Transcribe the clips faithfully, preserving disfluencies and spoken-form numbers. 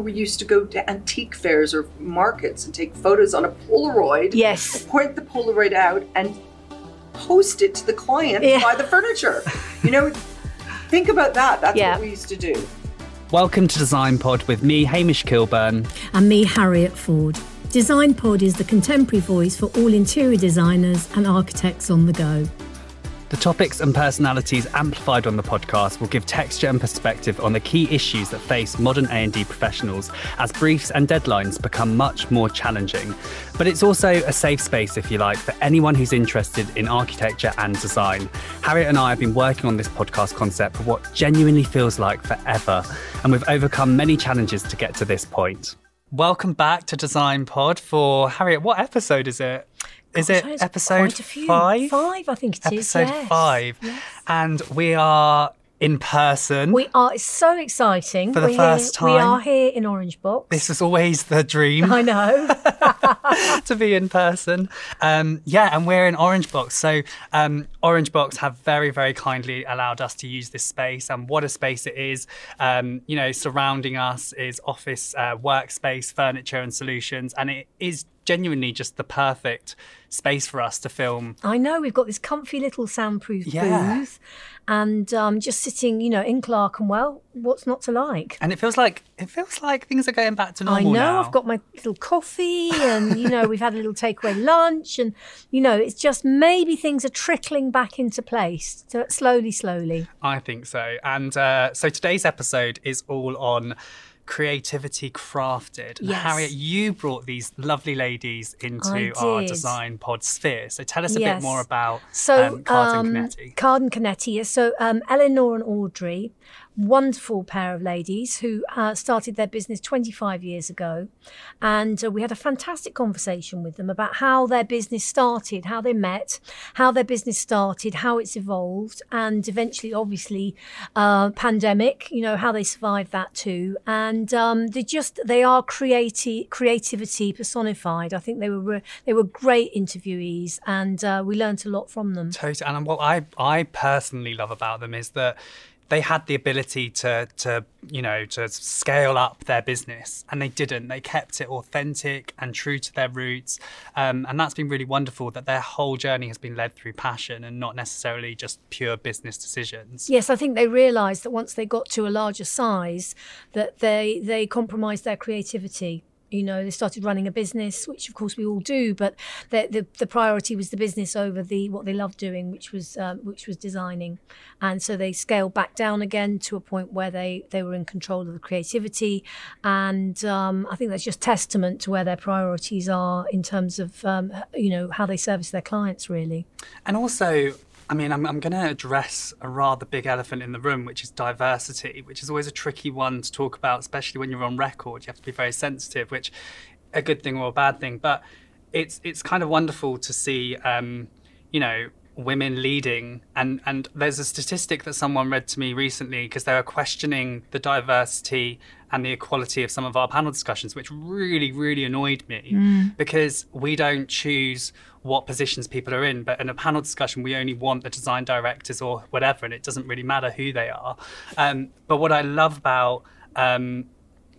where we used to go to antique fairs or markets and take photos on a Polaroid. Yes. Point the Polaroid out and post it to the client yeah. by the furniture. You know, think about that. That's yeah. what we used to do. Welcome to Design Pod with me, Hamish Kilburn. And me, Harriet Ford. Design Pod is the contemporary voice for all interior designers and architects on the go. The topics and personalities amplified on the podcast will give texture and perspective on the key issues that face modern A and D professionals as briefs and deadlines become much more challenging. But it's also a safe space, if you like, for anyone who's interested in architecture and design. Harriet and I have been working on this podcast concept for what genuinely feels like forever, and we've overcome many challenges to get to this point. Welcome back to Design Pod for, Harriet, what episode is it? Is Gosh, it episode five? Five, I think it episode is. Episode yes. five. Yes. And we are in person. We are. It's so exciting. For the We're first here, time. We are here in Orange Box. This is always the dream. I know. To be in person. Um, yeah, and we're in Orange Box. So um, Orange Box have very, very kindly allowed us to use this space. And what a space it is. Um, you know, surrounding us is office, uh, workspace, furniture and solutions. And it is genuinely just the perfect space for us to film. I know, we've got this comfy little soundproof yeah. booth and um, just sitting, you know, in Clerkenwell, what's not to like? And it feels like it feels like things are going back to normal now. I know, now. I've got my little coffee and, you know, we've had a little takeaway lunch and, you know, it's just maybe things are trickling back into place, so slowly, slowly. I think so. And uh, so today's episode is all on creativity crafted. Yes. Harriet, you brought these lovely ladies into our Design Pod sphere. So tell us a yes. bit more about so, um, Carden um, Cunietti. Carden Cunietti, yes. So um, Eleanor and Audrey, wonderful pair of ladies who uh, started their business twenty-five years ago. And uh, we had a fantastic conversation with them about how their business started, how they met, how their business started, how it's evolved, and eventually, obviously, uh, pandemic, you know, how they survived that too. And um, they just, they are creati- creativity personified. I think they were re- they were great interviewees and uh, we learned a lot from them. Totally. And what I, I personally love about them is that they had the ability to, to, you know, to scale up their business, and they didn't. They kept it authentic and true to their roots. Um, and that's been really wonderful that their whole journey has been led through passion and not necessarily just pure business decisions. Yes, I think they realised that once they got to a larger size, that they, they compromised their creativity. You know, they started running a business, which of course we all do, but the the, the priority was the business over the what they loved doing, which was um, which was designing. And so they scaled back down again to a point where they, they were in control of the creativity. And um, I think that's just testament to where their priorities are in terms of, um, you know, how they service their clients, really. And also, I mean, I'm, I'm going to address a rather big elephant in the room, which is diversity, which is always a tricky one to talk about, especially when you're on record. You have to be very sensitive, which a good thing or a bad thing. But it's it's kind of wonderful to see, um, you know, women leading. And, and there's a statistic that someone read to me recently because they were questioning the diversity and the equality of some of our panel discussions, which really, really annoyed me mm. because we don't choose what positions people are in, but in a panel discussion, we only want the design directors or whatever, and it doesn't really matter who they are. Um, but what I love about um,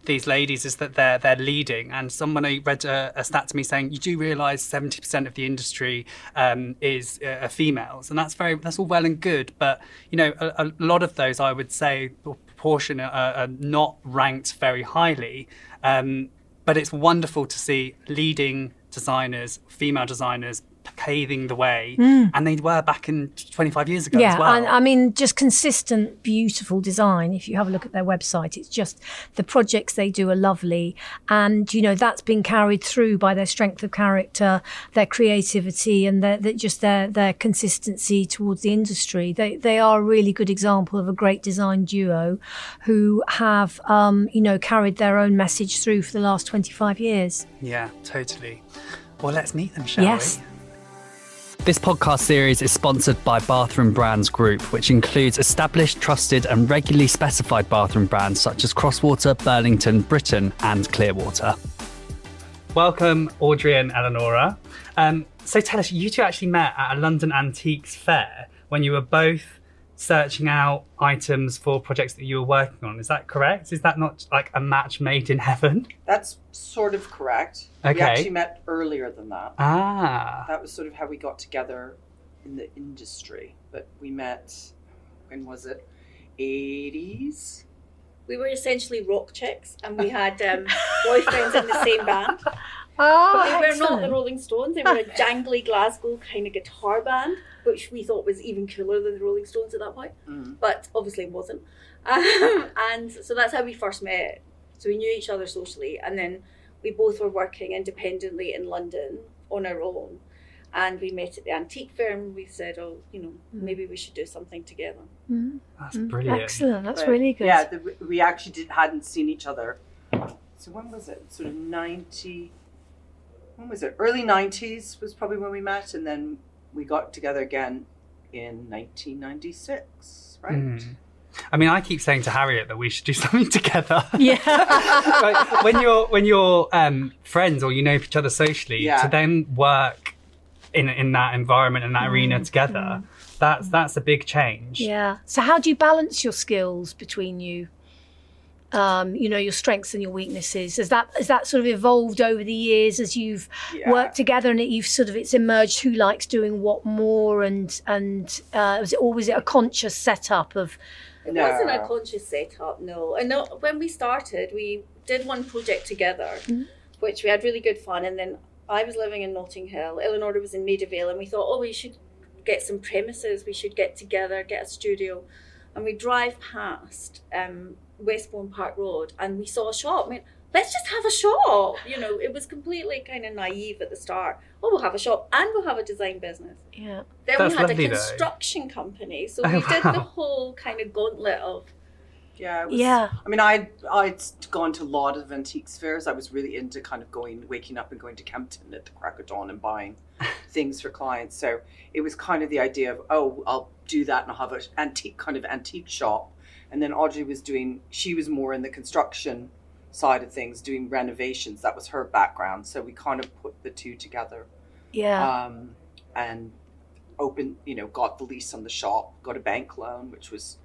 these ladies is that they're they're leading. And someone read a, a stat to me saying, you do realise seventy percent of the industry um, is uh, females, and that's very that's all well and good. But you know, a, a lot of those, I would say, proportion are, are not ranked very highly. Um, but it's wonderful to see leading designers, female designers, paving the way. Mm. And they were back in twenty-five years ago yeah, as well. And I mean, just consistent, beautiful design. If you have a look at their website, it's just the projects they do are lovely. And, you know, that's been carried through by their strength of character, their creativity, and their, their, just their, their consistency towards the industry. They, they are a really good example of a great design duo who have, um, you know, carried their own message through for the last twenty-five years. Yeah, totally. Well, let's meet them, shall yes. we? This podcast series is sponsored by Bathroom Brands Group, which includes established, trusted and regularly specified bathroom brands such as Crosswater, Burlington, Britton and Clearwater. Welcome, Audrey and Eleonora. Um, so tell us, you two actually met at a London Antiques fair when you were both searching out items for projects that you were working on. Is that correct? Is that not like a match made in heaven? That's sort of correct. Okay. We actually met earlier than that. Ah. That was sort of how we got together in the industry. But we met, when was it? eighties? We were essentially rock chicks, and we had um, boyfriends in the same band. Oh, but they excellent. were not the Rolling Stones. They were a jangly Glasgow kind of guitar band, which we thought was even cooler than the Rolling Stones at that point, mm. but obviously wasn't. Um, and so that's how we first met. So we knew each other socially, and then we both were working independently in London on our own. And we met at the antique fair, and we said, oh, you know, mm. maybe we should do something together. Mm. That's mm. brilliant. Excellent. That's but, really good. Yeah, the, we actually did, hadn't seen each other. So when was it? Sort of ninety... When was it? Early nineties was probably when we met, and then we got together again in nineteen ninety-six, right? Mm. I mean, I keep saying to Harriet that we should do something together. Yeah. Like, when you're when you're um, friends or you know each other socially, yeah. to then work in in that environment and that mm. arena together, mm. that's that's a big change. Yeah. So how do you balance your skills between you? Um, you know, your strengths and your weaknesses. Has that has that sort of evolved over the years as you've yeah. worked together, and it, you've sort of it's emerged who likes doing what more, and and uh, was it always a conscious setup of? It no. wasn't a conscious setup, no. And not, when we started, we did one project together, mm-hmm. which we had really good fun. And then I was living in Notting Hill, Eleanor was in Maida Vale, and we thought, oh, we should get some premises. We should get together, get a studio, and we drive past. Um, Westbourne Park Road, and we saw a shop. I mean, let's just have a shop. You know, it was completely kind of naive at the start. Oh, we'll have a shop and we'll have a design business. Yeah. Then That's we had lovely, a construction though. company. So oh, we wow. did the whole kind of gauntlet of. Yeah. Was, yeah. I mean, I, I'd gone to a lot of antiques fairs. I was really into kind of going, waking up and going to Kempton at the crack of dawn and buying things for clients. So it was kind of the idea of, oh, I'll do that and I'll have an antique kind of antique shop. And then Audrey was doing, she was more in the construction side of things, doing renovations. That was her background. So we kind of put the two together. Yeah. Um, and opened, you know, got the lease on the shop, got a bank loan, which was,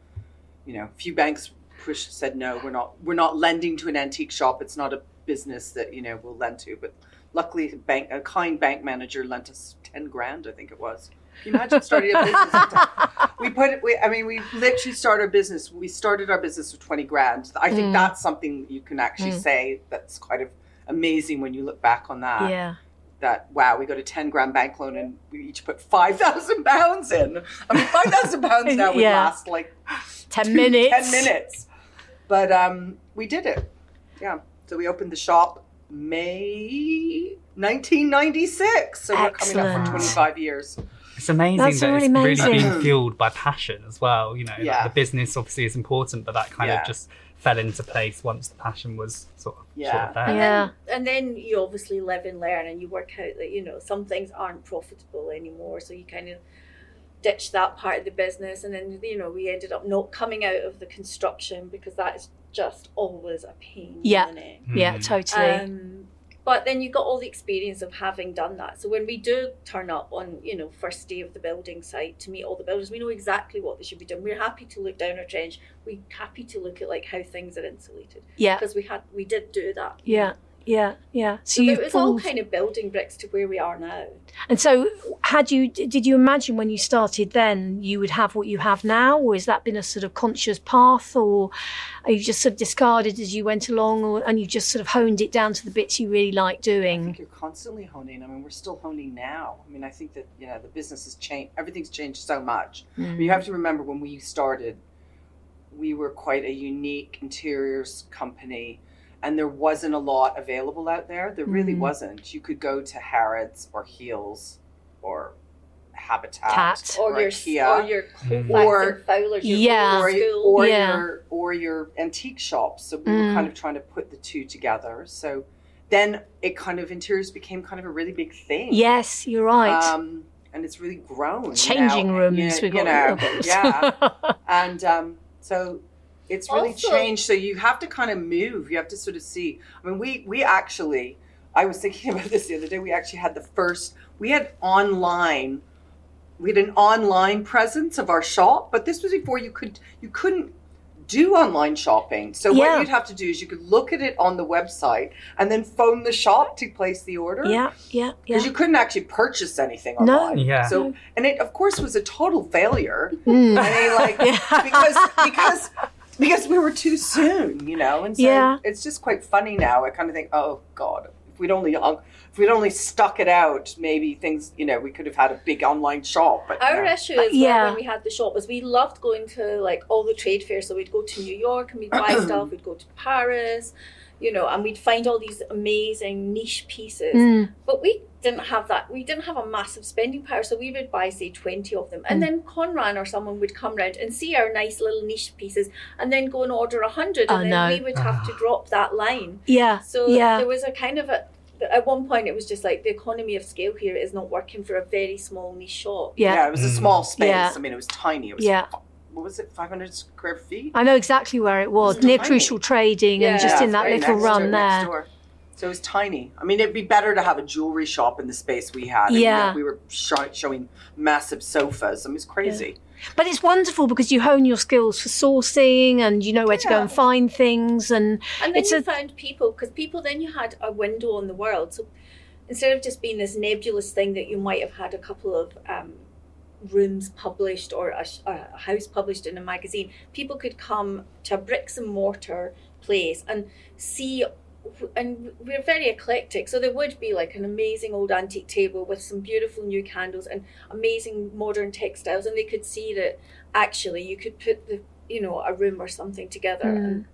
you know, a few banks pushed, said, no, we're not, we're not lending to an antique shop. It's not a business that, you know, we'll lend to. But luckily, a, bank, a kind bank manager lent us ten grand, I think it was. Can you imagine starting a business? We put it, we, I mean, we literally started our business. We started our business with twenty grand. I think mm. that's something you can actually mm. say that's kind of amazing when you look back on that. Yeah. That, wow, we got a ten grand bank loan and we each put five thousand pounds in. I mean, five thousand pounds now would yeah. last like ten two, minutes. ten minutes. But um, we did it. Yeah. So we opened the shop May nineteen ninety-six. So Excellent. We're coming up for twenty-five years. It's amazing That's that really it's amazing. really been fueled by passion as well. You know, yeah. like the business obviously is important, but that kind yeah. of just fell into place once the passion was sort of, yeah. sort of there. And yeah. Then, and then you obviously live and learn, and you work out that, you know, some things aren't profitable anymore. So you kind of ditch that part of the business. And then, you know, we ended up not coming out of the construction because that is just always a pain. Yeah, isn't it? Mm. Yeah, totally. Um, But then you got all the experience of having done that. So when we do turn up on, you know, first day of the building site to meet all the builders, we know exactly what they should be doing. We're happy to look down a trench. We're happy to look at like how things are insulated. Yeah. Because we had we did do that. Yeah. Yeah. Yeah. So, so you it's all kind of building bricks to where we are now. And so had you did you imagine when you started then you would have what you have now, or has that been a sort of conscious path, or are you just sort of discarded as you went along, or, and you just sort of honed it down to the bits you really like doing? I think you're constantly honing. I mean, we're still honing now. I mean, I think that, you know, the business has changed. Everything's changed so much. Mm. But you have to remember when we started, we were quite a unique interiors company, and there wasn't a lot available out there. There really mm. wasn't. You could go to Harrods or Heals or Habitat Cat. or, or your IKEA, or your mm. or, Fowler's, your yeah. or, or yeah. your or your antique shops. So we mm. were kind of trying to put the two together. So then it kind of interiors became kind of a really big thing. Yes, you're right. Um, and it's really grown. Changing now. rooms, and, you, we you got know, yeah. And um, so it's really also changed. So you have to kind of move. You have to sort of see. I mean, we we actually. I was thinking about this the other day. We actually had the first. We had online we had an online presence of our shop, but this was before you could you couldn't do online shopping. So yeah. what you'd have to do is you could look at it on the website and then phone the shop to place the order. Yeah, yeah, yeah. Because you couldn't actually purchase anything online. No. Yeah. So, and it, of course, was a total failure. Mm. I mean, like, yeah. because, because, because we were too soon, you know. And so yeah. it's just quite funny now. I kind of think, oh, God, if we'd only... Hung, If we'd only stuck it out, maybe things, you know, we could have had a big online shop. But Our no. issue as well yeah. when we had the shop was we loved going to, like, all the trade fairs. So we'd go to New York and we'd buy stuff. We'd go to Paris, you know, and we'd find all these amazing niche pieces. Mm. But we didn't have that. We didn't have a massive spending power. So we would buy, say, twenty of them. And mm. then Conran or someone would come round and see our nice little niche pieces and then go and order one hundred. Oh, and then no. we would have to drop that line. Yeah. So yeah. there was a kind of a... At one point, it was just like the economy of scale here is not working for a very small niche shop. Yeah, yeah it was a small space. Yeah. I mean, it was tiny. It was yeah. what was it, five hundred square feet? I know exactly where it was, it was near tiny. Crucial Trading yeah. and just yeah, in that little run there. So it was tiny. I mean, it'd be better to have a jewelry shop in the space we had. Yeah. We were sh- showing massive sofas. I mean, it was crazy. Yeah. But it's wonderful because you hone your skills for sourcing and you know where yeah. to go and find things. And, and then it's you a... found people, because people, then you had a window on the world. So instead of just being this nebulous thing that you might have had a couple of um, rooms published or a, a house published in a magazine, people could come to a bricks and mortar place and see. And we're very eclectic, so there would be like an amazing old antique table with some beautiful new candles and amazing modern textiles, and they could see that actually you could put the you know a room or something together mm. and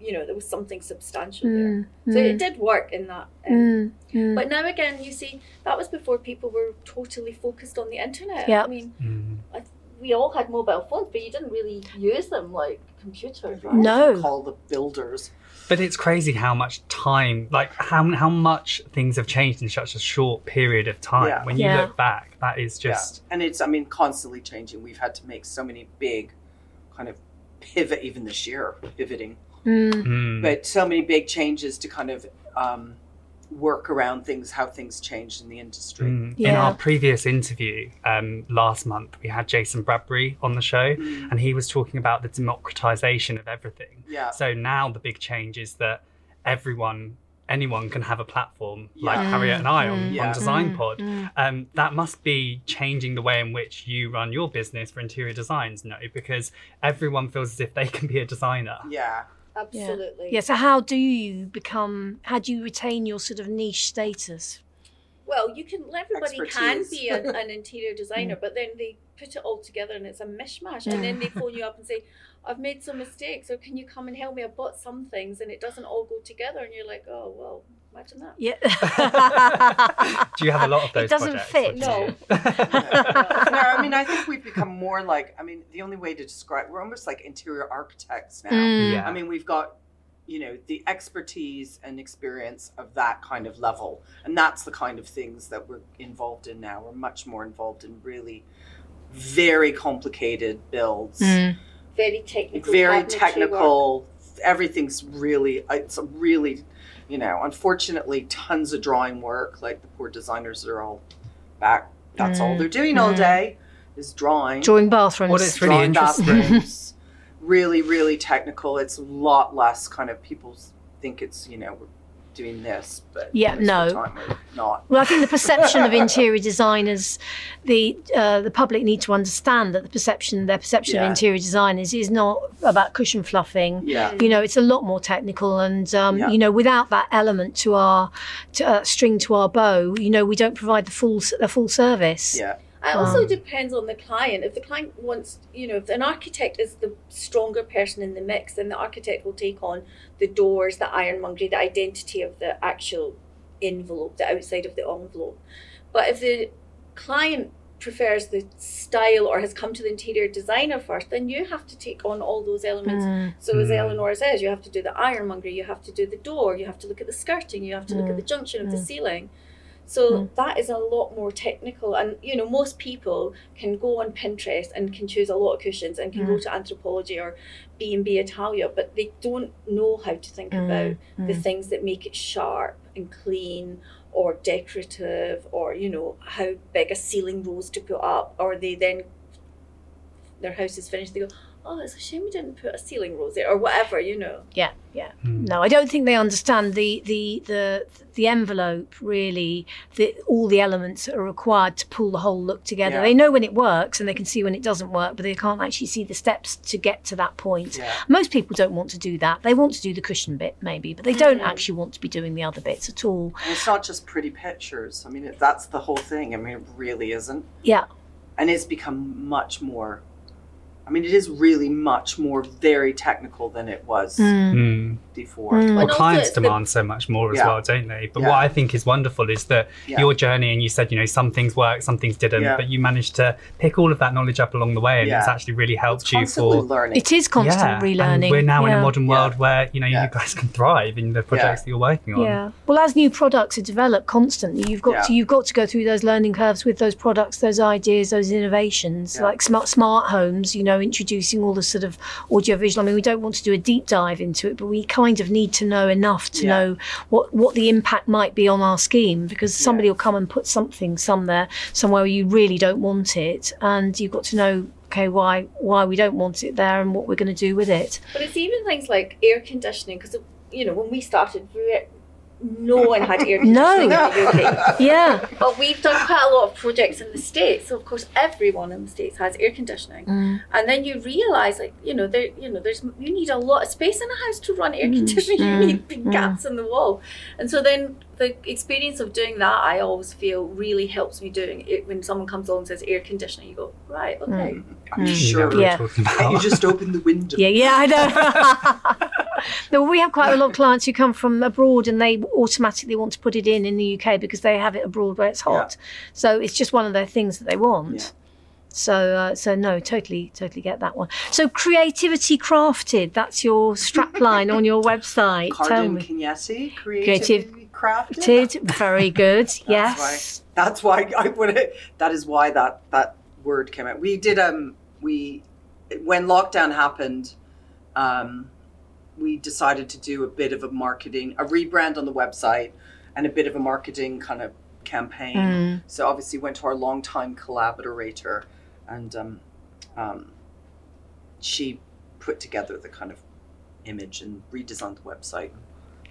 you know there was something substantial mm. there. So mm. it did work in that um, mm. but now again you see that was before people were totally focused on the internet. Yep. I mean mm. I th- we all had mobile phones, but you didn't really use them like computers, right? No. Call the builders. But it's crazy how much time, like how how much things have changed in such a short period of time. Yeah. When you yeah. look back, that is just... Yeah. And it's, I mean, constantly changing. We've had to make so many big kind of pivot, even this year, pivoting. Mm. Mm. But so many big changes to kind of um, work around things, how things changed in the industry. Mm. Yeah. In our previous interview um, last month, we had Jason Bradbury on the show mm. and he was talking about the democratization of everything. Yeah. So now the big change is that everyone, anyone can have a platform yeah. like mm. Harriet and I mm. on, yeah. on Design Pod. Mm. Um, that must be changing the way in which you run your business for interior designs, no? Because everyone feels as if they can be a designer. Yeah. Absolutely. Yeah. yeah, so how do you become, how do you retain your sort of niche status? Well, you can, everybody Expertise. can be a, an interior designer, but then they put it all together and it's a mishmash. Yeah. And then they phone you up and say, I've made some mistakes, or can you come and help me? I bought some things and it doesn't all go together. And you're like, oh, well, imagine that. Yeah. Do you have a lot of those It doesn't projects, fit. No. no. No, I mean, I think we've become more like, I mean, the only way to describe, we're almost like interior architects now. Mm. Yeah. I mean, we've got, you know, the expertise and experience of that kind of level. And that's the kind of things that we're involved in now. We're much more involved in really very complicated builds. Mm. Very technical. Very technical. Work. Everything's really, it's really, you know, unfortunately, tons of drawing work. Like the poor designers are all back. That's mm. all they're doing mm. all day is drawing. Drawing bathrooms. What is really interesting. Really, really technical. It's a lot less kind of people think it's, you know, we're doing this, but yeah, no, time we're not. Well, I think the perception of interior designers, the uh, the public need to understand that the perception, their perception yeah. of interior designers is not about cushion fluffing. Yeah. You know, it's a lot more technical, and um, yeah. you know, without that element to our to, uh, string to our bow, you know, we don't provide the full the full service. Yeah. It also um, depends on the client. If the client wants, you know, if an architect is the stronger person in the mix, then the architect will take on the doors, the ironmongery, the identity of the actual envelope, the outside of the envelope. But if the client prefers the style or has come to the interior designer first, then you have to take on all those elements. Mm. So as mm. Eleanor says, you have to do the ironmongery, you have to do the door, you have to look at the skirting, you have to mm. look at the junction mm. of the ceiling. So mm. that is a lot more technical, and you know, most people can go on Pinterest and can choose a lot of cushions and can mm. go to Anthropologie or B and B Italia, but they don't know how to think mm. about mm. the things that make it sharp and clean or decorative, or you know, how big a ceiling rose to put up, or they then, their house is finished, they go, oh, it's a shame we didn't put a ceiling rose there, or whatever, you know. Yeah, yeah. Mm. No, I don't think they understand the the the the envelope, really, the, all the elements that are required to pull the whole look together. Yeah. They know when it works and they can see when it doesn't work, but they can't actually see the steps to get to that point. Yeah. Most people don't want to do that. They want to do the cushion bit, maybe, but they don't mm. actually want to be doing the other bits at all. And it's not just pretty pictures. I mean, it, that's the whole thing. I mean, it really isn't. Yeah. And it's become much more... I mean, it is really much more very technical than it was mm. before. Mm. Well, well, clients demand the... so much more as yeah. well, don't they? But yeah. what I think is wonderful is that yeah. your journey, and you said, you know, some things worked, some things didn't, yeah. but you managed to pick all of that knowledge up along the way, and yeah. it's actually really helped it's you for... learning. It is constant yeah. relearning. And we're now yeah. in a modern world yeah. where, you know, yeah. you guys can thrive in the projects yeah. that you're working on. Yeah. Well, as new products are developed constantly, you've got yeah. to you've got to go through those learning curves with those products, those ideas, those innovations, yeah. like smart, smart homes, you know, introducing all the sort of audiovisual. I mean, we don't want to do a deep dive into it, but we kind of need to know enough to yeah. know what, what the impact might be on our scheme, because somebody yeah. will come and put something some there, somewhere where you really don't want it, and you've got to know, okay, why why we don't want it there and what we're going to do with it. But it's even things like air conditioning, because, you know, when we started, we were, no one had air conditioning no. in the U K. Yeah. But we've done quite a lot of projects in the States, so of course everyone in the States has air conditioning. Mm. And then you realise, like, you know, there, you know, there's, you need a lot of space in a house to run air conditioning. Mm. You need big mm. gaps in the wall. And so then the experience of doing that, I always feel, really helps me doing it. When someone comes along and says air conditioning, you go, right, okay. Mm. I'm mm. sure you yeah. about. You just open the window. Yeah, yeah, I know. No, we have quite a lot of clients who come from abroad, and they automatically want to put it in in the U K because they have it abroad where it's hot. Yeah. So it's just one of their things that they want. Yeah. So, uh, so no, totally, totally get that one. So creativity crafted, that's your strapline on your website. Carden Cunietti, creativity crafted. crafted. Very good, that's yes. Why, that's why I put it, that is why that, that word came out. We did, um, we, when lockdown happened, um, we decided to do a bit of a marketing, a rebrand on the website and a bit of a marketing kind of campaign. Mm. So obviously went to our longtime collaborator, and um, um, she put together the kind of image and redesigned the website.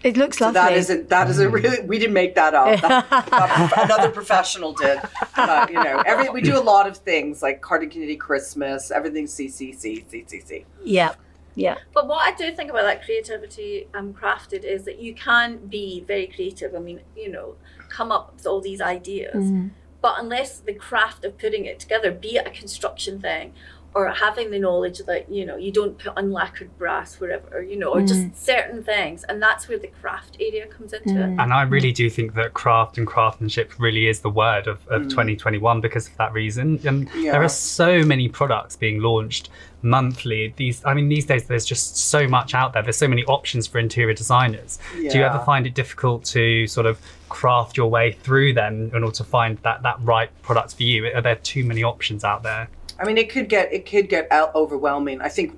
It looks so lovely. That isn't, that isn't really, we didn't make that up. That, that, another professional did. But, you know, every, we do a lot of things like Carden Cunietti Christmas, everything C C C, C C C. Yeah. Yeah. But what I do think about that creativity um, crafted is that you can be very creative. I mean, you know, come up with all these ideas. Mm. But unless the craft of putting it together, be it a construction thing, or having the knowledge that, you know, you don't put unlacquered brass wherever, you know, or mm. just certain things. And that's where the craft area comes into mm. it. And I really do think that craft and craftsmanship really is the word of, of mm. twenty twenty-one because of that reason. And yeah. there are so many products being launched monthly. These, I mean, these days there's just so much out there. There's so many options for interior designers. Yeah. Do you ever find it difficult to sort of craft your way through them in order to find that, that right product for you? Are there too many options out there? I mean, it could get it could get overwhelming. I think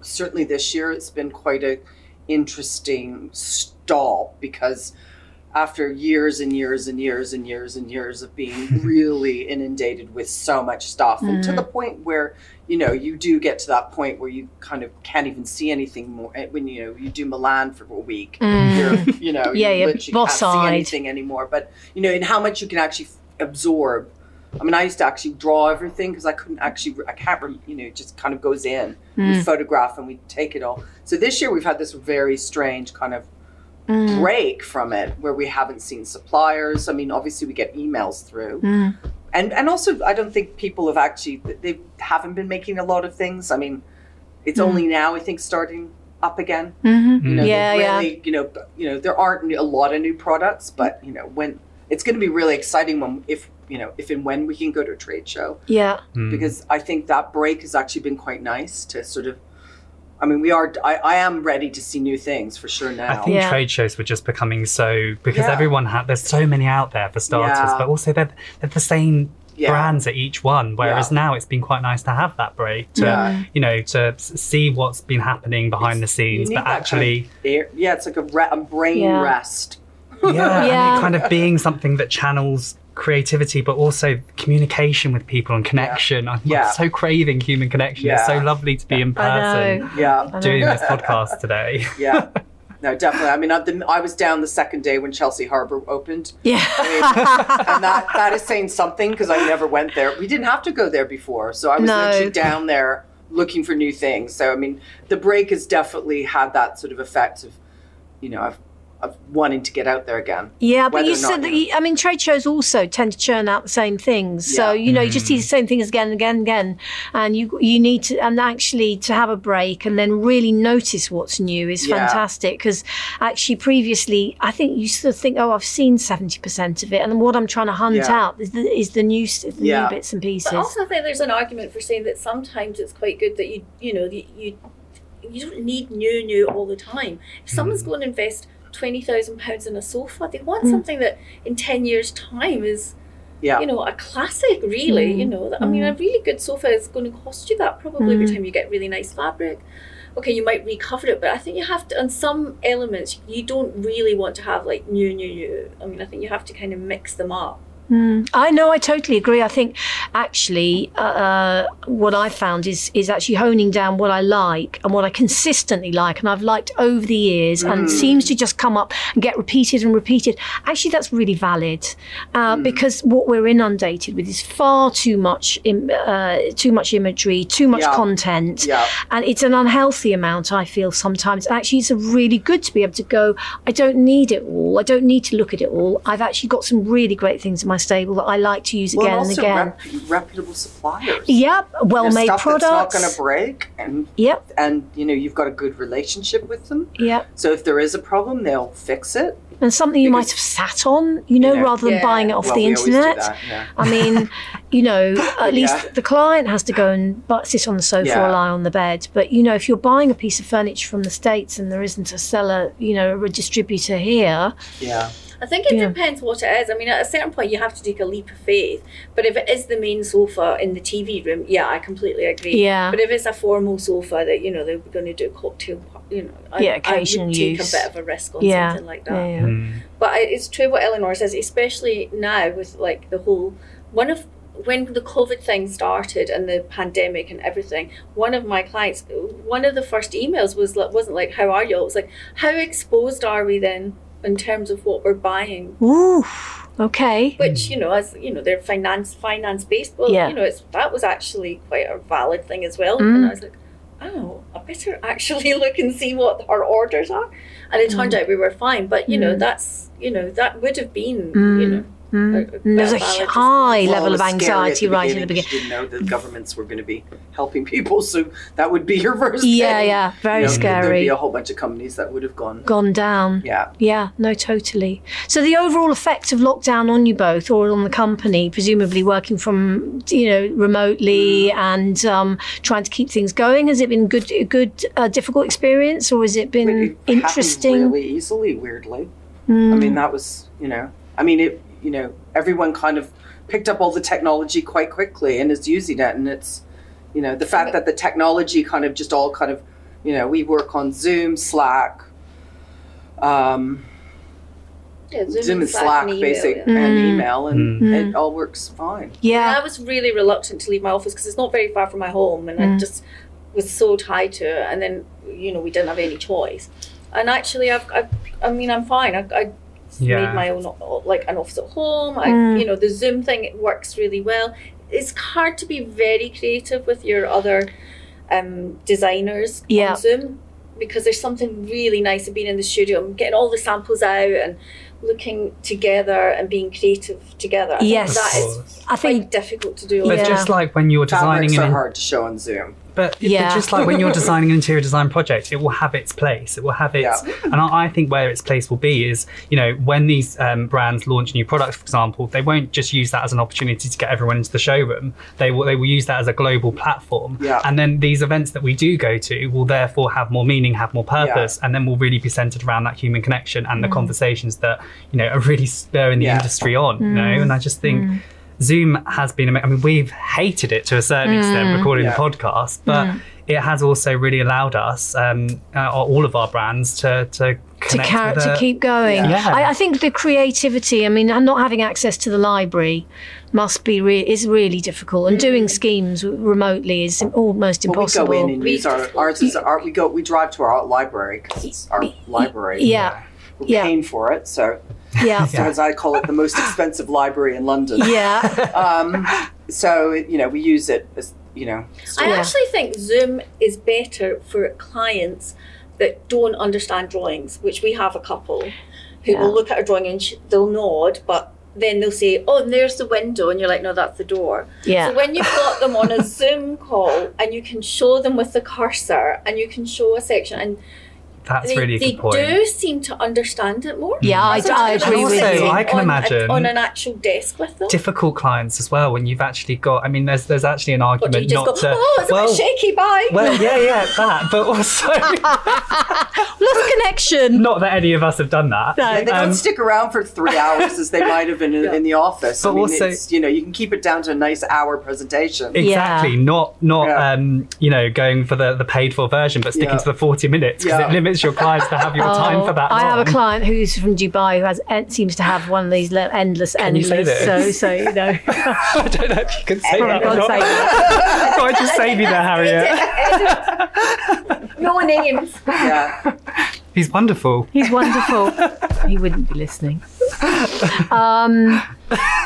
certainly this year it's been quite a interesting stall, because after years and years and years and years and years of being really inundated with so much stuff, mm. and to the point where, you know, you do get to that point where you kind of can't even see anything more. When, you know, you do Milan for a week, mm. you're, you know, yeah, you yeah, literally can't see anything anymore. But, you know, and how much you can actually absorb. I mean, I used to actually draw everything because I couldn't actually, I can't, re- you know, it just kind of goes in. Mm. We photograph and we take it all. So this year we've had this very strange kind of mm. break from it, where we haven't seen suppliers. I mean, obviously we get emails through. Mm. And and also, I don't think people have actually, they haven't been making a lot of things. I mean, it's mm. only now, I think, starting up again. Mm-hmm. You know, yeah, really, yeah. You know, you know, there aren't a lot of new products, but, you know, when, it's going to be really exciting when, if, you know, if and when we can go to a trade show. Yeah. Mm. Because I think that break has actually been quite nice to sort of I mean, we are. I, I am ready to see new things for sure now. I think yeah. trade shows were just becoming so because yeah. everyone had. There's so many out there for starters, yeah. but also they're they're the same yeah. brands at each one. Whereas yeah. now it's been quite nice to have that break to yeah. you know to see what's been happening behind it's, the scenes, but actually, kind of air, yeah, it's like a, re- a brain yeah. rest. Yeah, yeah. And kind of being something that channels creativity, but also communication with people and connection. Yeah. I'm yeah. so craving human connection. Yeah. It's so lovely to be in person yeah. doing this podcast today. Yeah, no, definitely. I mean, I've been, I was down the second day when Chelsea Harbour opened. Yeah. I mean, and that, that is saying something because I never went there. We didn't have to go there before. So I was no. literally down there looking for new things. So, I mean, the break has definitely had that sort of effect of, you know, I've of wanting to get out there again. Yeah, but you said that, you, I mean, trade shows also tend to churn out the same things. Yeah. So, you know, mm. you just see the same things again and again and again. And you you need to, and actually to have a break and then really notice what's new is yeah. fantastic. Because actually previously, I think you sort of think, oh, I've seen seventy percent of it. And what I'm trying to hunt yeah. out is the, is the, new, the yeah. new bits and pieces. But also I think there's an argument for saying that sometimes it's quite good that you, you know, you, you, you don't need new, new all the time. If someone's mm. going to invest twenty thousand pounds in a sofa, they want mm. something that in ten years time is yeah. you know a classic really mm. you know that, I mean a really good sofa is going to cost you that probably mm. every time you get really nice fabric. Okay, you might recover it, but I think you have to, on some elements you don't really want to have like new new new. I mean I think you have to kind of mix them up. Mm. I know, I totally agree. I think actually uh, what I found is is actually honing down what I like and what I consistently like and I've liked over the years mm. and seems to just come up and get repeated and repeated. Actually, that's really valid uh, mm. because what we're inundated with is far too much im- uh, too much imagery, too much yeah. content yeah. and it's an unhealthy amount, I feel, sometimes. Actually, it's really good to be able to go, I don't need it all. I don't need to look at it all. I've actually got some really great things in my stable that I like to use well, again and again. Rep- reputable suppliers. Yep, well-made you know, products. Stuff that's not going to break, and yep. and you know you've got a good relationship with them. Yep. So if there is a problem, they'll fix it. And something you because, might have sat on, you know, you know rather than yeah. buying it off well, the internet. We always do that, yeah. I mean, you know, at least yeah. the client has to go and sit on the sofa yeah. or lie on the bed. But you know, if you're buying a piece of furniture from the States and there isn't a seller, you know, a distributor here. Yeah. I think it yeah. depends what it is. I mean, at a certain point, you have to take a leap of faith. But if it is the main sofa in the T V room, yeah, I completely agree. Yeah. But if it's a formal sofa that, you know, they're going to do cocktail, you know, yeah, I, occasion I would use. Take a bit of a risk on yeah. something like that. Yeah, yeah. Mm. But it's true what Eleanor says, especially now with, like, the whole... One of... When the COVID thing started and the pandemic and everything, one of my clients, one of the first emails was wasn't like, how are you? It was like, how exposed are we then? In terms of what we're buying. Ooh, okay. Which, you know, as you know, they're finance finance based. Well, yeah. you know, it's that was actually quite a valid thing as well. Mm. And I was like, oh, I better actually look and see what our orders are. And it mm. turned out we were fine. But you mm. know, that's you know, that would have been mm. you know. Mm. A, a there's a high well, level of anxiety right in the beginning. You didn't know that governments were going to be helping people, so that would be your first yeah thing. yeah very you know, scary. There'd be a whole bunch of companies that would have gone gone down. Yeah yeah no, totally. So the overall effect of lockdown on you both, or on the company, presumably working from you know remotely mm. and um, trying to keep things going, has it been good good uh, difficult experience, or has it been it interesting? Really easily, weirdly. mm. I mean that was you know I mean it you know, everyone kind of picked up all the technology quite quickly and is using it. And it's, you know, the fact that the technology kind of just all kind of, you know, we work on Zoom, Slack, um, yeah, Zoom, Zoom and Slack, Slack and email, basic, yeah. mm. and email, and mm. it all works fine. Yeah. I was really reluctant to leave my office because it's not very far from my home, and mm. I just was so tied to it. And then, you know, we didn't have any choice. And actually, I've, I've I mean, I'm fine. I, I Yeah. made my own, like an office at home. I, mm. you know, the Zoom thing, it works really well. It's hard to be very creative with your other um, designers yeah. on Zoom, because there's something really nice of being in the studio and getting all the samples out and looking together and being creative together. I yes. think that is I think, quite difficult to do. But yeah. just like when you're designing... Fabrics are hard to show on Zoom. But yeah. just like when you're designing an interior design project, it will have its place. It will have its... Yeah. And I, I think where its place will be is, you know, when these um, brands launch new products, for example, they won't just use that as an opportunity to get everyone into the showroom. They will, they will use that as a global platform. Yeah. And then these events that we do go to will therefore have more meaning, have more purpose, yeah. and then will really be centred around that human connection and the mm. conversations that, you know, are really spurring the yeah. industry on, mm. you know? And I just think... Mm. Zoom has been, I mean, we've hated it to a certain mm. extent recording yeah. the podcast, but mm. it has also really allowed us, um, uh, all of our brands, to to to, car- to keep going. Yeah. Yeah. I, I think the creativity, I mean, not having access to the library must be re- is really difficult, and doing schemes remotely is almost impossible. Well, we go in and use our ours is our, we go we drive to our art library because it's our library. Yeah, yeah. we're yeah. paying for it, so. Yeah. So as I call it, the most expensive library in London. Yeah. Um, so, you know, we use it as, you know. Story. I actually think Zoom is better for clients that don't understand drawings, which we have a couple who yeah. will look at a drawing and sh- they'll nod, but then they'll say, oh, and there's the window. And you're like, no, that's the door. Yeah. So when you've got them on a Zoom call and you can show them with the cursor and you can show a section and... That's they, really a good they point. They do seem to understand it more. Yeah, I, I agree with you. Also, I can on, imagine. A, on an actual desk with them. Difficult clients as well, when you've actually got, I mean, there's there's actually an argument you just not go, to... Oh, it's well, a bit shaky, bye. Well, yeah, yeah, that, but also... Lost connection. Not that any of us have done that. No, yeah, they um, don't stick around for three hours as they might have in, yeah. in the office. But I mean, also... It's, you know, you can keep it down to a nice hour presentation. Exactly. Yeah. Not, not yeah. um, you know, going for the, the paid-for version, but sticking yeah. to the forty minutes, because yeah. it limits your clients to have your oh, time for that. I long. have a client who's from Dubai who has seems to have one of these endless, can endless. You say this? So, so you know. I don't know if you can say that. Or say that. I just save you there, Harriet. No names. Yeah. He's wonderful. He's wonderful. He wouldn't be listening. Um,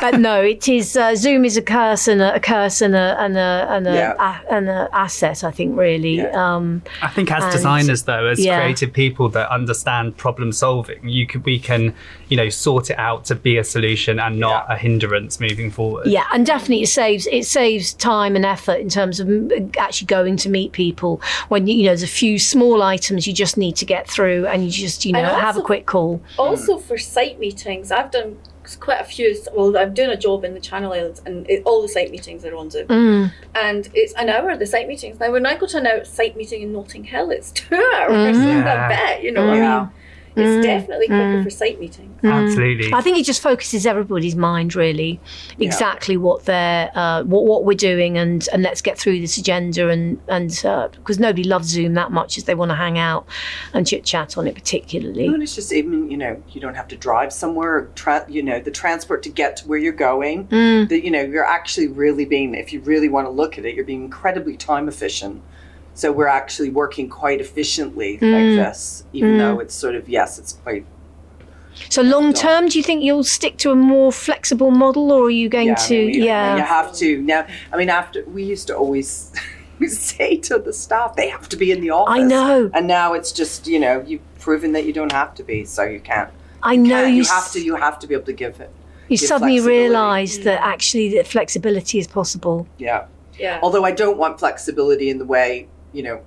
but no, it is uh, Zoom is a curse and a, a curse and a and a and a, yeah. a, and a asset, I think, really. Yeah. Um, I think as and, designers, though, as yeah. creative people that understand problem solving, you can we can you know sort it out to be a solution and not yeah. a hindrance moving forward. Yeah, and definitely it saves it saves time and effort in terms of actually going to meet people when you know there's a few small items you just need to get through and you just you know also, have a quick call. Also for site meetings. I've done quite a few. Well, I'm doing a job in the Channel Islands, and it, all the site meetings are on Zoom. Mm. And it's an hour. The site meetings. Now, when I go to an hour site meeting in Notting Hill, it's two hours. Mm. Yeah. I bet you know. Yeah. I mean, it's mm. definitely quicker mm. for site meetings. Mm. Absolutely. I think it just focuses everybody's mind really, exactly yeah. what they're uh, what what we're doing, and, and let's get through this agenda, and and uh, because nobody loves Zoom that much as they want to hang out and chit chat on it particularly. And it's just even you know you don't have to drive somewhere. Or tra- you know the transport to get to where you're going. Mm. That you know you're actually really being if you really want to look at it, you're being incredibly time efficient. So we're actually working quite efficiently mm. like this, even mm. though it's sort of, yes, it's quite... So long term, do you think you'll stick to a more flexible model or are you going yeah, to... I mean, yeah, I mean, you have to. Now, I mean, after we used to always say to the staff, they have to be in the office. I know. And now it's just, you know, you've proven that you don't have to be, so you can't. I know. You, can. you, you have s- to. You have to be able to give it. You give suddenly realise that actually that flexibility is possible. Yeah. Yeah. Although I don't want flexibility in the way... you know,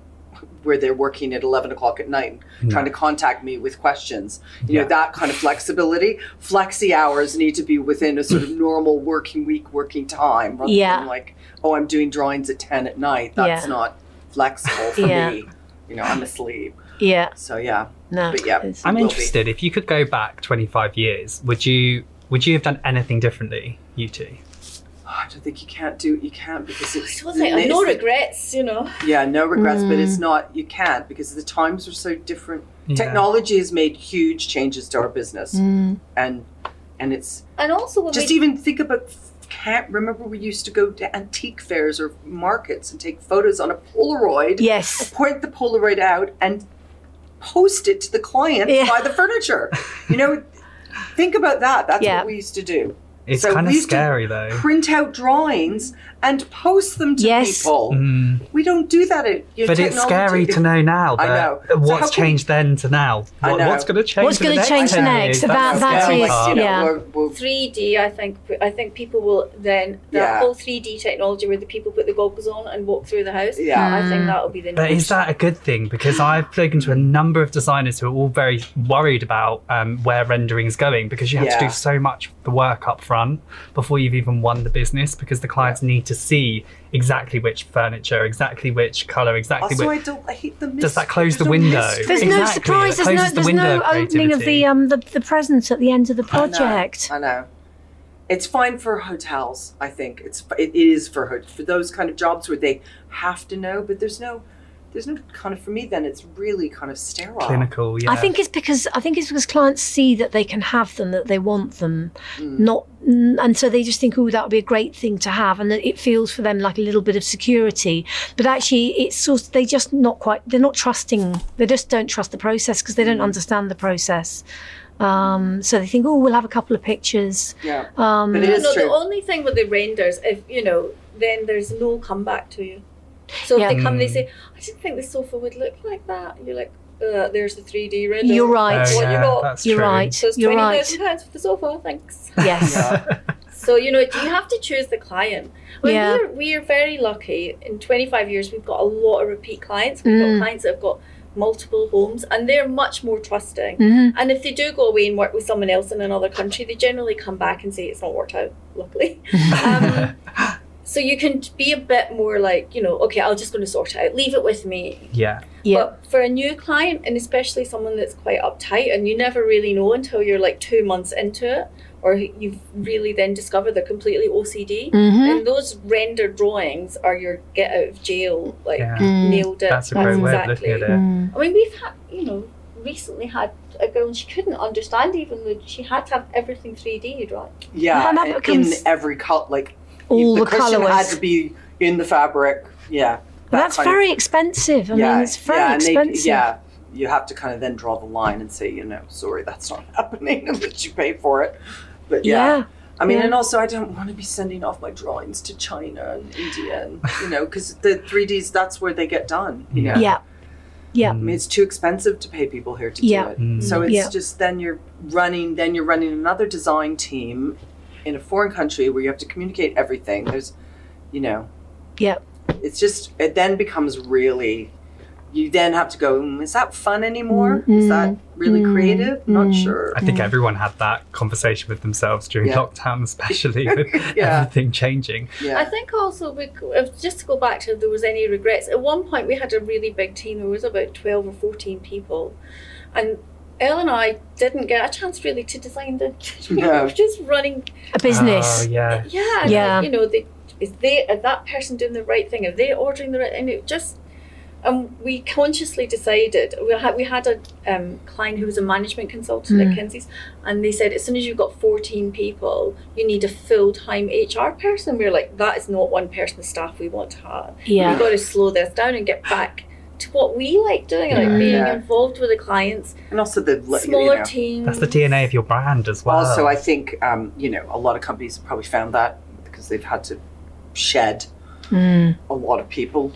where they're working at eleven o'clock at night, yeah. trying to contact me with questions, you yeah. know, that kind of flexibility. Flexi hours need to be within a sort of normal working week, working time, rather yeah. than like, oh, I'm doing drawings at ten at night. That's yeah. not flexible for yeah. me. You know, I'm asleep. Yeah. So, yeah. No, but yeah, I'm interested. Be. If you could go back twenty-five years, would you, would you have done anything differently, you two? I don't think you can't do you can't because it's I like, it's no the, regrets, you know. Yeah, no regrets, mm. but it's not you can't because the times are so different. Yeah. Technology has made huge changes to our business, mm. and and it's and also when just we, even think about. Can't remember we used to go to antique fairs or markets and take photos on a Polaroid. Yes, point the Polaroid out and post it to the client yeah. by the furniture. You know, think about that. That's yeah. what we used to do. It's so kind of scary, though. Print out drawings and post them to yes. people. Mm. We don't do that at your But technology. It's scary to know now. That I know. So what's changed we... then to now? What, what's going to change? What's going to change next? next? About that is, like, you know, yeah. We're, we're... three D. I think. I think people will then that yeah. whole three D technology where the people put the goggles on and walk through the house. Yeah, mm. I think that'll be the. But is that a good thing? Because I've spoken to a number of designers who are all very worried about um, where rendering is going, because you have yeah. to do so much of the work up front before you've even won the business, because the clients yeah. need to see exactly which furniture, exactly which colour, exactly also, which... I don't, I hate the mystery. Does that close there's the window? There's exactly. no surprise, there's no, the there's no opening of the, um, the, the presents at the end of the project. I know. I know. It's fine for hotels, I think. It's, it is for, for those kind of jobs where they have to know, but there's no... There's no kind of for me. Then it's really kind of sterile, clinical. Yeah, I think it's because I think it's because clients see that they can have them, that they want them, mm. not, and so they just think, oh, that would be a great thing to have, and it feels for them like a little bit of security. But actually, it's sort of, they just not quite. They're not trusting. They just don't trust the process because they don't mm. understand the process. Um, so they think, oh, we'll have a couple of pictures. Yeah, um, but it is no, true. The only thing with the renders, if you know, then there's no comeback to you. So yeah. if they come and they say, I didn't think the sofa would look like that. And you're like, uh, there's the three D render. You're right. Oh, what yeah, you got? That's you're true. Right. So it's twenty thousand pounds right. for the sofa, thanks. Yes. Yeah. So, you know, you have to choose the client. Well, yeah. we're, we're very lucky. In twenty-five years, we've got a lot of repeat clients. We've mm. got clients that have got multiple homes, and they're much more trusting. Mm-hmm. And if they do go away and work with someone else in another country, they generally come back and say, it's not worked out, luckily. Um So you can be a bit more like, you know, okay, I'm just going to sort it out. Leave it with me. Yeah. yeah. But for a new client, and especially someone that's quite uptight, and you never really know until you're like two months into it, or you've really then discovered they're completely O C D. Mm-hmm. And those render drawings are your get out of jail, like yeah. mm. nailed it. That's a great way of looking at it. Mm. I mean, we've had, you know, recently had a girl and she couldn't understand even though she had to have everything three D, right? Yeah, and that becomes... in every cut, like... All the, the cushion had to be in the fabric, yeah. That that's very of, expensive. I yeah, mean, it's very yeah, expensive. They, yeah, you have to kind of then draw the line and say, you know, sorry, that's not happening, unless you pay for it. But yeah, yeah. I mean, yeah. and also I don't want to be sending off my drawings to China and India, and, you know, because the three Ds, that's where they get done. You know? Yeah, yeah. I mean, it's too expensive to pay people here to yeah. do it. Mm. So it's yeah. just then you're running, then you're running another design team in a foreign country where you have to communicate everything. There's, you know, yeah, it's just, it then becomes really, you then have to go, mm, is that fun anymore? Mm-hmm. Is that really mm-hmm. creative? Mm-hmm. Not sure. I think yeah. everyone had that conversation with themselves during yeah. lockdown, especially with yeah. everything changing. Yeah. I think also, we, just to go back to if there was any regrets, at one point we had a really big team. There was about twelve or fourteen people. And Elle and I didn't get a chance really to design the. We no. were just running a business. Oh, yeah. Yeah. yeah. You know, they, is they are that person doing the right thing? Are they ordering the right? And it just, and um, we consciously decided we had we had a um, client who was a management consultant mm. at Kinsey's, and they said as soon as you've got fourteen people, you need a full time H R person. We we're like, that is not one person of staff we want to have. Yeah. We've got to slow this down and get back to what we like doing, yeah, like being yeah. involved with the clients, and also the smaller you know, teams. That's the D N A of your brand as well. Also, I think um, you know a lot of companies have probably found that because they've had to shed mm. a lot of people,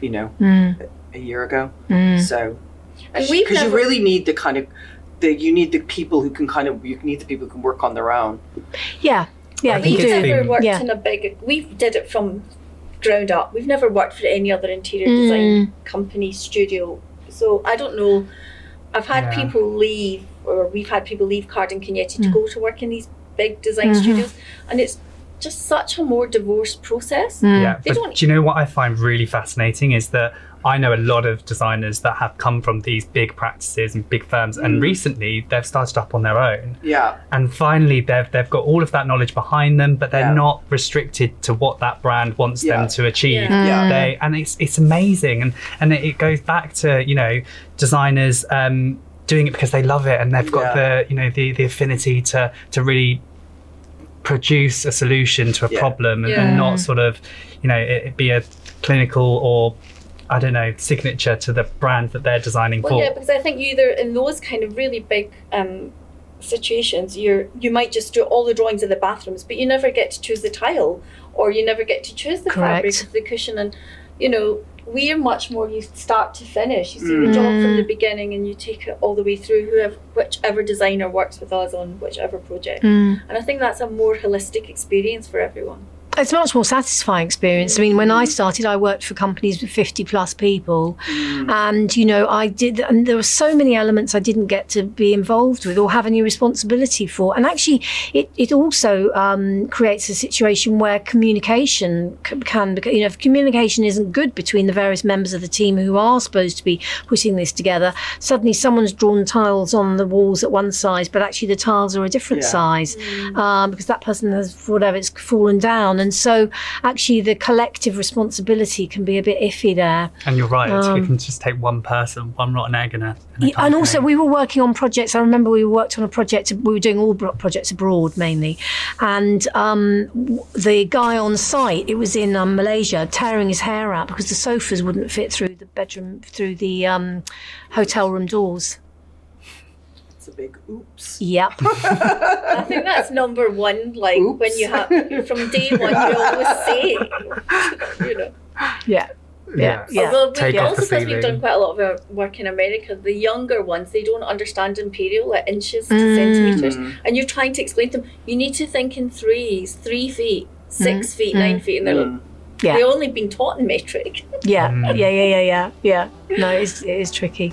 you know, mm. a, a year ago. Mm. So, and we because you really need the kind of the you need the people who can kind of you need the people who can work on their own. Yeah, yeah. We've never worked yeah. in a big. We did it from. ground up. We've never worked for any other interior mm. design company studio, so I don't know. I've had yeah. people leave, or we've had people leave Carden Cunietti mm. to go to work in these big design mm-hmm. studios, and it's just such a more divorced process. Mm. Yeah, they don't. Do you know what I find really fascinating is that I know a lot of designers that have come from these big practices and big firms, mm. and recently they've started up on their own. Yeah. And finally, they've they've got all of that knowledge behind them, but they're yeah. not restricted to what that brand wants yeah. them to achieve. Yeah. yeah. They and it's it's amazing, and and it goes back to you know designers um, doing it because they love it, and they've got yeah. the you know the the affinity to to really produce a solution to a yeah. problem, and, yeah. and not sort of you know it, it be a clinical or I don't know, signature to the brand that they're designing well, for. Yeah, because I think either in those kind of really big um, situations, you're you might just do all the drawings of the bathrooms, but you never get to choose the tile, or you never get to choose the Correct. fabric of the cushion. And you know, we are much more you start to finish. You see mm. the job from the beginning, and you take it all the way through. Whoever, whichever designer works with us on whichever project, mm. and I think that's a more holistic experience for everyone. It's a much more satisfying experience. I mean, when I started, I worked for companies with fifty plus people. Mm. And, you know, I did, and there were so many elements I didn't get to be involved with or have any responsibility for. And actually, it, it also um, creates a situation where communication can, you know, if communication isn't good between the various members of the team who are supposed to be putting this together, suddenly someone's drawn tiles on the walls at one size, but actually the tiles are a different yeah. size mm. um, because that person has, whatever, it's fallen down. And so actually the collective responsibility can be a bit iffy there. And you're right, um, we can just take one person, one rotten egg in a, in a yeah, And also we were working on projects. I remember we worked on a project, we were doing all projects abroad mainly. And um, the guy on site, it was in um, Malaysia, tearing his hair out because the sofas wouldn't fit through the bedroom, through the um, hotel room doors. A big oops. Yep. I think that's number one. Like oops. When you have from day one, you always say, you know. Yeah. Yeah. yeah. Although we, also because we've done quite a lot of work in America, the younger ones, they don't understand imperial, like inches to mm. centimeters, and you're trying to explain to them. You need to think in threes, three feet, six mm. feet, mm. nine feet, and they're mm. like. Yeah. They've only been taught in metric. Yeah. Mm. Yeah. Yeah. Yeah. Yeah. Yeah. No, it's, it is tricky.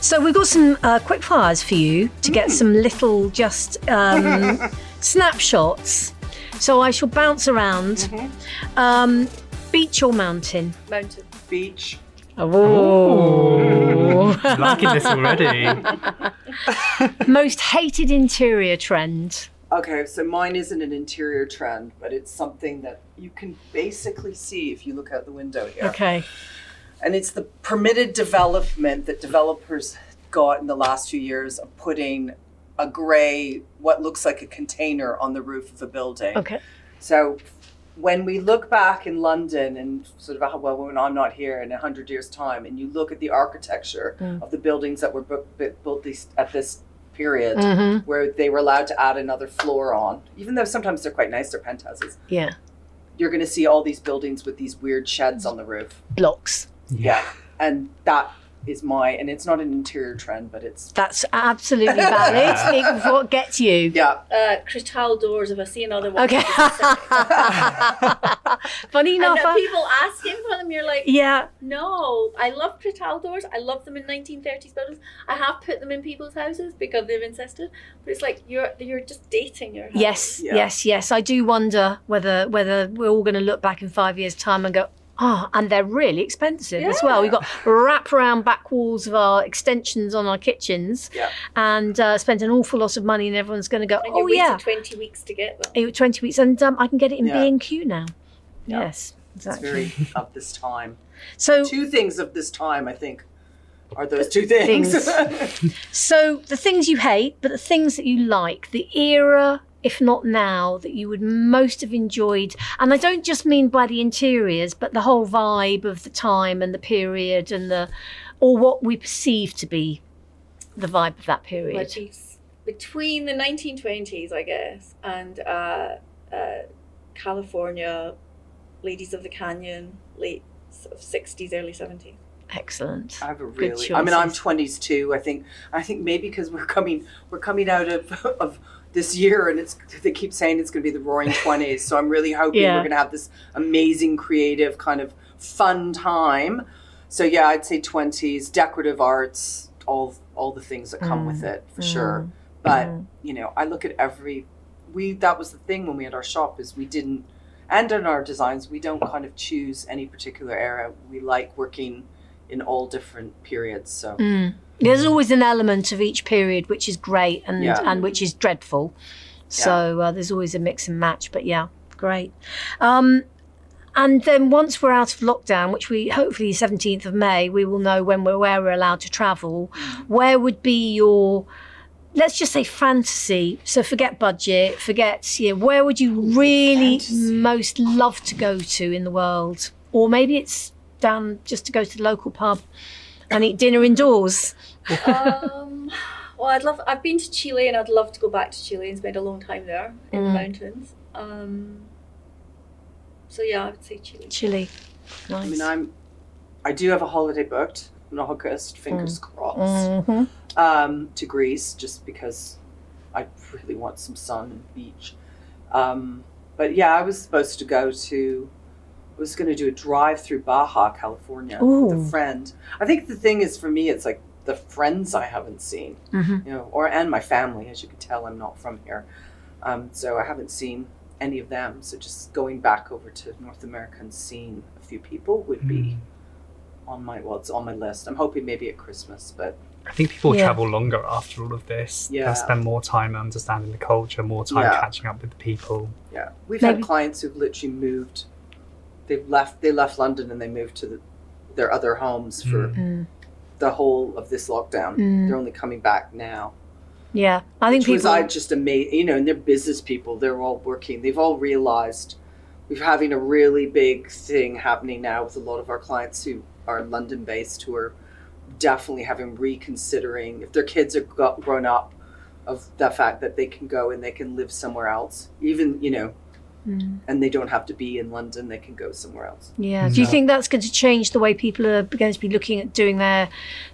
So we've got some uh, quick fires for you to get mm. some little just um, snapshots. So I shall bounce around. Mm-hmm. Um, beach or mountain? Mountain. Beach. Oh. I'm liking this already. Most hated interior trend? Okay, so mine isn't an interior trend, but it's something that you can basically see if you look out the window here. Okay. And it's the permitted development that developers got in the last few years of putting a grey, what looks like a container on the roof of a building. Okay. So when we look back in London and sort of, well, when I'm not here in one hundred years' time, and you look at the architecture mm. of the buildings that were built at this period mm-hmm. where they were allowed to add another floor on, even though sometimes they're quite nice, they're penthouses. Yeah. You're going to see all these buildings with these weird sheds on the roof. Blocks. Yeah. yeah, and that is my, and it's not an interior trend, but it's... That's absolutely valid. It's what gets you. Yeah. Uh, Crittall doors, if I see another one. Okay. Funny enough. And I... people asking for them, you're like, yeah. no, I love Crittall doors. I love them in nineteen thirties buildings. I have put them in people's houses because they've insisted. But it's like, you're you're just dating your house. Yes, yeah. yes, yes. I do wonder whether whether we're all going to look back in five years' time and go, oh, and they're really expensive yeah. as well. We've got wraparound back walls of our extensions on our kitchens yeah. and uh, spent an awful lot of money, and everyone's going to go, and oh, yeah. twenty weeks to get them. twenty weeks, and um, I can get it in yeah. B and Q now. Yeah. Yes, exactly. It's very of this time. So two things of this time, I think, are those two things. things. So the things you hate, but the things that you like, the era... if not now, that you would most have enjoyed. And I don't just mean by the interiors, but the whole vibe of the time and the period and the, or what we perceive to be the vibe of that period. Like between the nineteen twenties, I guess, and uh, uh, California, Ladies of the Canyon, late sort of sixties, early seventies. Excellent. I have a really, I mean, I'm twenties too. I think, I think maybe because we're coming, we're coming out of, of, this year, and it's they keep saying it's going to be the roaring twenties, so I'm really hoping yeah. we're going to have this amazing, creative, kind of fun time. So yeah, I'd say twenties, decorative arts, all all the things that come mm. with it for mm. sure. But mm. you know, I look at every we that was the thing when we had our shop is we didn't, and in our designs we don't kind of choose any particular era. We like working in all different periods. So. Mm. There's always an element of each period which is great and, yeah. and which is dreadful. So yeah. uh, there's always a mix and match, but yeah, great. Um, and then once we're out of lockdown, which we hopefully seventeenth of May, we will know when we're where we're allowed to travel. Where would be your, let's just say fantasy. So forget budget, forget, yeah, where would you really fantasy. most love to go to in the world? Or maybe it's down just to go to the local pub and eat dinner indoors. um, Well, I'd love, I've been to Chile and I'd love to go back to Chile and spend a long time there in mm. the mountains. Um, so yeah, I would say Chile. Chile. Nice. I mean, I'm, I do have a holiday booked in August, fingers mm. crossed, mm-hmm. um, to Greece, just because I really want some sun and beach. Um, but yeah, I was supposed to go to, I was going to do a drive through Baja, California Ooh. with a friend. I think the thing is, for me, it's like the friends I haven't seen, mm-hmm. you know, or and my family, as you can tell, I'm not from here. Um, so I haven't seen any of them. So just going back over to North America and seeing a few people would mm. be on my, well, it's on my list. I'm hoping maybe at Christmas, but. I think people yeah. travel longer after all of this. Yeah. They'll spend more time understanding the culture, more time yeah. catching up with the people. Yeah. We've maybe. had clients who've literally moved. They've left, they left London and they moved to the, their other homes for mm. the whole of this lockdown. Mm. They're only coming back now. Yeah. I think Which people... was I just amazed, you know, and they're business people. They're all working. They've all realized we're having a really big thing happening now with a lot of our clients who are London based, who are definitely having reconsidering if their kids are got grown up, of the fact that they can go and they can live somewhere else, even, you know, mm. and they don't have to be in London, they can go somewhere else. Yeah. No. Do you think that's going to change the way people are going to be looking at doing their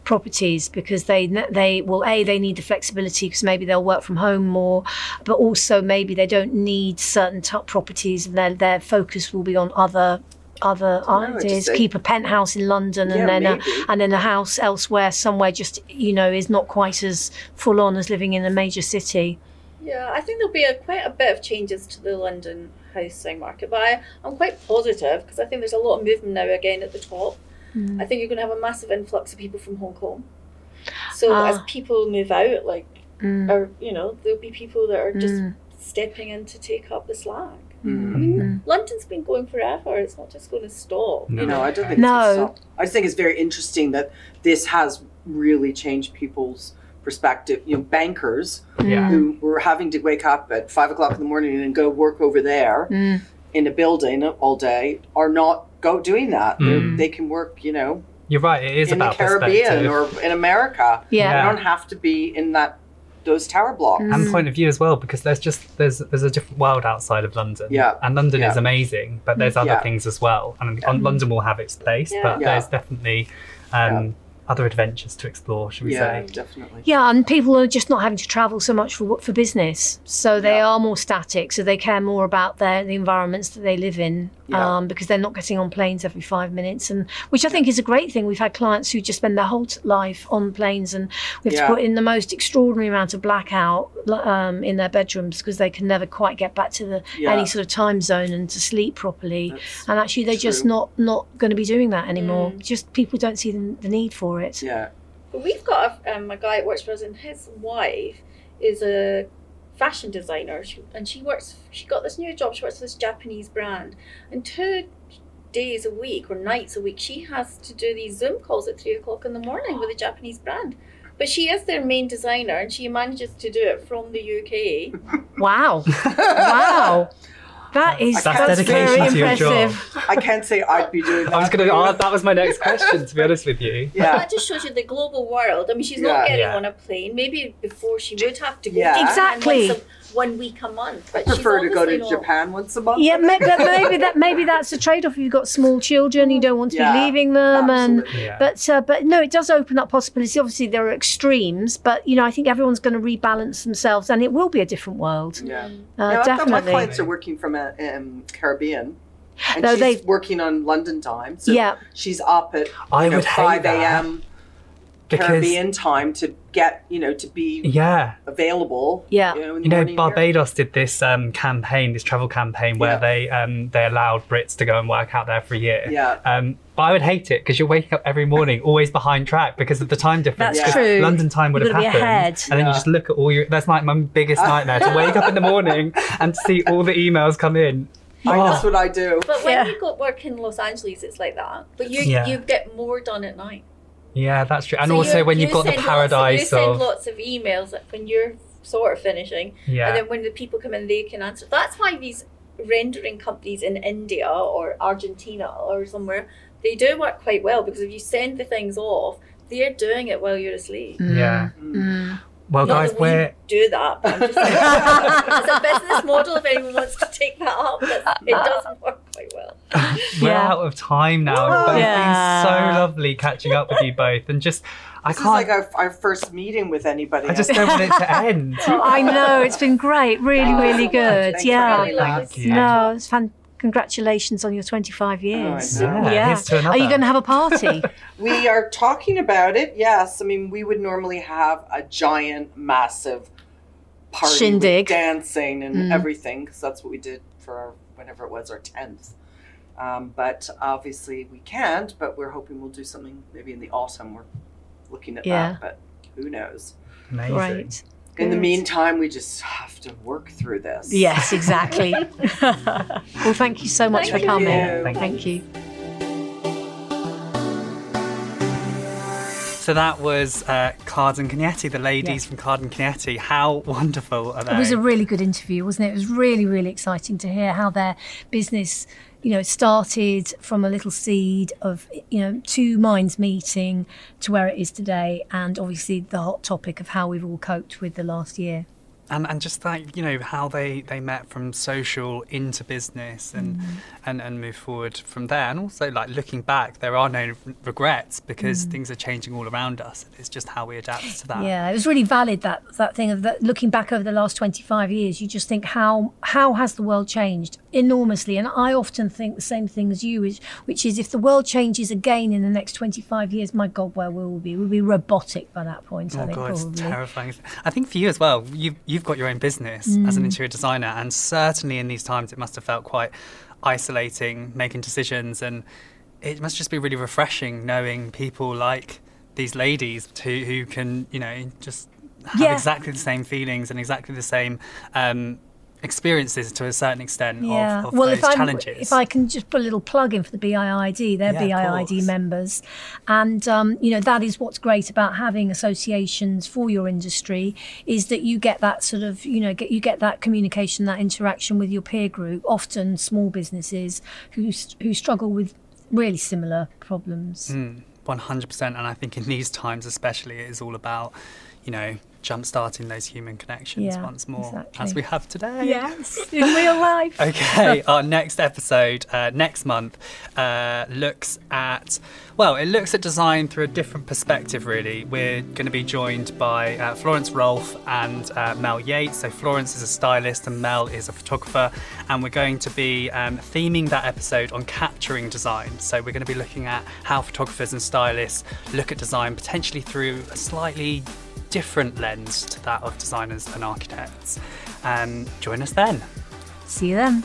properties? Because they, they well, A, they need the flexibility because maybe they'll work from home more, but also maybe they don't need certain top properties and their, their focus will be on other other ideas. Keep a penthouse in London and yeah, then a, and then a house elsewhere somewhere, just, you know, is not quite as full on as living in a major city. Yeah, I think there'll be a, quite a bit of changes to the London housing market, but I, I'm quite positive because I think there's a lot of movement now again at the top. Mm. I think you're going to have a massive influx of people from Hong Kong. So uh, as people move out, like, mm. or, you know, there'll be people that are just mm. stepping in to take up the slack. Mm. I mean, mm. London's been going forever. It's not just going to stop. No, you know, I don't think no. it's going to stop. I just think it's very interesting that this has really changed people's perspective. You know, bankers yeah. who were having to wake up at five o'clock in the morning and go work over there mm. in a building all day are not go doing that. Mm. They can work, you know. You're right. It is in about the Caribbean or in America. Yeah, yeah. They don't have to be in that. Those tower blocks mm. and point of view as well, because there's just there's there's a different world outside of London. Yeah, and London yeah. is amazing, but there's other yeah. things as well. And yeah. London will have its place, yeah. but yeah. there's definitely um, yeah. other adventures to explore, should we yeah, say? Yeah, definitely. Yeah, and people are just not having to travel so much for for business, so they yeah. are more static. So they care more about their the environments that they live in, yeah. um, because they're not getting on planes every five minutes, and which I think is a great thing. We've had clients who just spend their whole life on planes, and we have yeah. to put in the most extraordinary amount of blackout um, in their bedrooms because they can never quite get back to the yeah. any sort of time zone and to sleep properly. That's and actually, they're true. just not not going to be doing that anymore. Mm. Just people don't see the, the need for it. It. Yeah, but we've got a, um, a guy at Watch Bros, and his wife is a fashion designer, she, and she works. She got this new job. She works for this Japanese brand, and two days a week or nights a week, she has to do these Zoom calls at three o'clock in the morning with a Japanese brand. But she is their main designer, and she manages to do it from the U K. Wow! Wow! That is that's that's dedication very to your impressive. Job. I can't say I'd be doing that. I was going to ask, that was my next question, to be honest with you. Yeah. Well, that just shows you the global world. I mean, she's yeah. not getting yeah. on a plane. Maybe before she would have to go yeah. to exactly. once a, one week a month. But I prefer she's to go to not. Japan once a month. Yeah, maybe, maybe that maybe that's a trade-off. You've got small children, you don't want to yeah, be leaving them. Absolutely. And yeah. But uh, but no, it does open up possibilities. Obviously, there are extremes, but you know, I think everyone's going to rebalance themselves, and it will be a different world. Yeah, uh, yeah definitely. My clients are working from um Caribbean and no, she's they've... working on London time, so yeah. she's up at I know, would five a.m. because... Caribbean time to get, you know, to be yeah. available. Yeah, you know, in the you know Barbados here. Did this um campaign, this travel campaign where yeah. they um they allowed Brits to go and work out there for a year. Yeah, um but I would hate it because you're waking up every morning always behind track because of the time difference. That's true. London time would have happened. Ahead. And yeah. then you just look at all your... That's like my biggest nightmare, to wake up in the morning and see all the emails come in. Oh. That's what I do. But when yeah. you go work in Los Angeles, it's like that. But you yeah. you get more done at night. Yeah, that's true. And so also when you've you got the paradise of... You send of... lots of emails when you're sort of finishing. Yeah. And then when the people come in, they can answer. That's why these rendering companies in India or Argentina or somewhere... They do work quite well because if you send the things off, they're doing it while you're asleep. Yeah. Mm. Well, Not guys, that we we're do that. But I'm just like, it's a business model. If anyone wants to take that up, but it doesn't work quite well. We're yeah. out of time now. But yeah. It's been so lovely catching up with you both, and just I this can't. This is like our, our first meeting with anybody. I just don't want it to end. Oh, I know, it's been great, really, oh, really good. Thanks yeah, really like Thank you. No, it's fantastic. Congratulations on your twenty-five years. Oh, yeah. yeah. Are you going to have a party? We are talking about it, yes. I mean, we would normally have a giant, massive party. Shindig. Dancing and mm. everything, because that's what we did for our, whenever it was, our tenth. Um, but obviously we can't, but we're hoping we'll do something maybe in the autumn. We're looking at yeah. that, but who knows? Amazing. Right. In the meantime, we just have to work through this. Yes, exactly. Well, thank you so much thank for coming. You. Thank, thank you. you. So that was uh, Carden Cunietti, the ladies yeah. from Carden Cunietti. How wonderful are they? It was a really good interview, wasn't it? It was really, really exciting to hear how their business, you know, started from a little seed of, you know, two minds meeting to where it is today, and obviously the hot topic of how we've all coped with the last year. And and just like, you know, how they, they met from social into business and, mm. and and move forward from there. And also, like, looking back, there are no regrets because mm. things are changing all around us. It's just how we adapt to that. Yeah, it was really valid, that that thing of that, looking back over the last twenty-five years, you just think, how how has the world changed enormously? And I often think the same thing as you, which, which is if the world changes again in the next twenty-five years, my God, where will we be? We'll be robotic by that point, oh I think, God, probably. It's terrifying. I think for you as well, you've, you've You've got your own business mm. as an interior designer, and certainly in these times it must have felt quite isolating making decisions, and it must just be really refreshing knowing people like these ladies to, who can, you know, just have yeah. exactly the same feelings and exactly the same um experiences to a certain extent yeah. of, of well, those if challenges. If I can just put a little plug in for the B I I D, they're yeah, B I I D members. And, um, you know, that is what's great about having associations for your industry, is that you get that sort of, you know, get, you get that communication, that interaction with your peer group, often small businesses who who struggle with really similar problems. Mm, one hundred percent. And I think in these times especially, it is all about, you know, jump-starting those human connections yeah, once more, exactly. as we have today. Yes, in real life. Okay, our next episode, uh, next month, uh, looks at, well, it looks at design through a different perspective, really. We're going to be joined by uh, Florence Rolfe and uh, Mel Yates. So Florence is a stylist and Mel is a photographer. And we're going to be um, theming that episode on capturing design. So we're going to be looking at how photographers and stylists look at design, potentially through a slightly different lens to that of designers and architects. Um, join us then. See you then.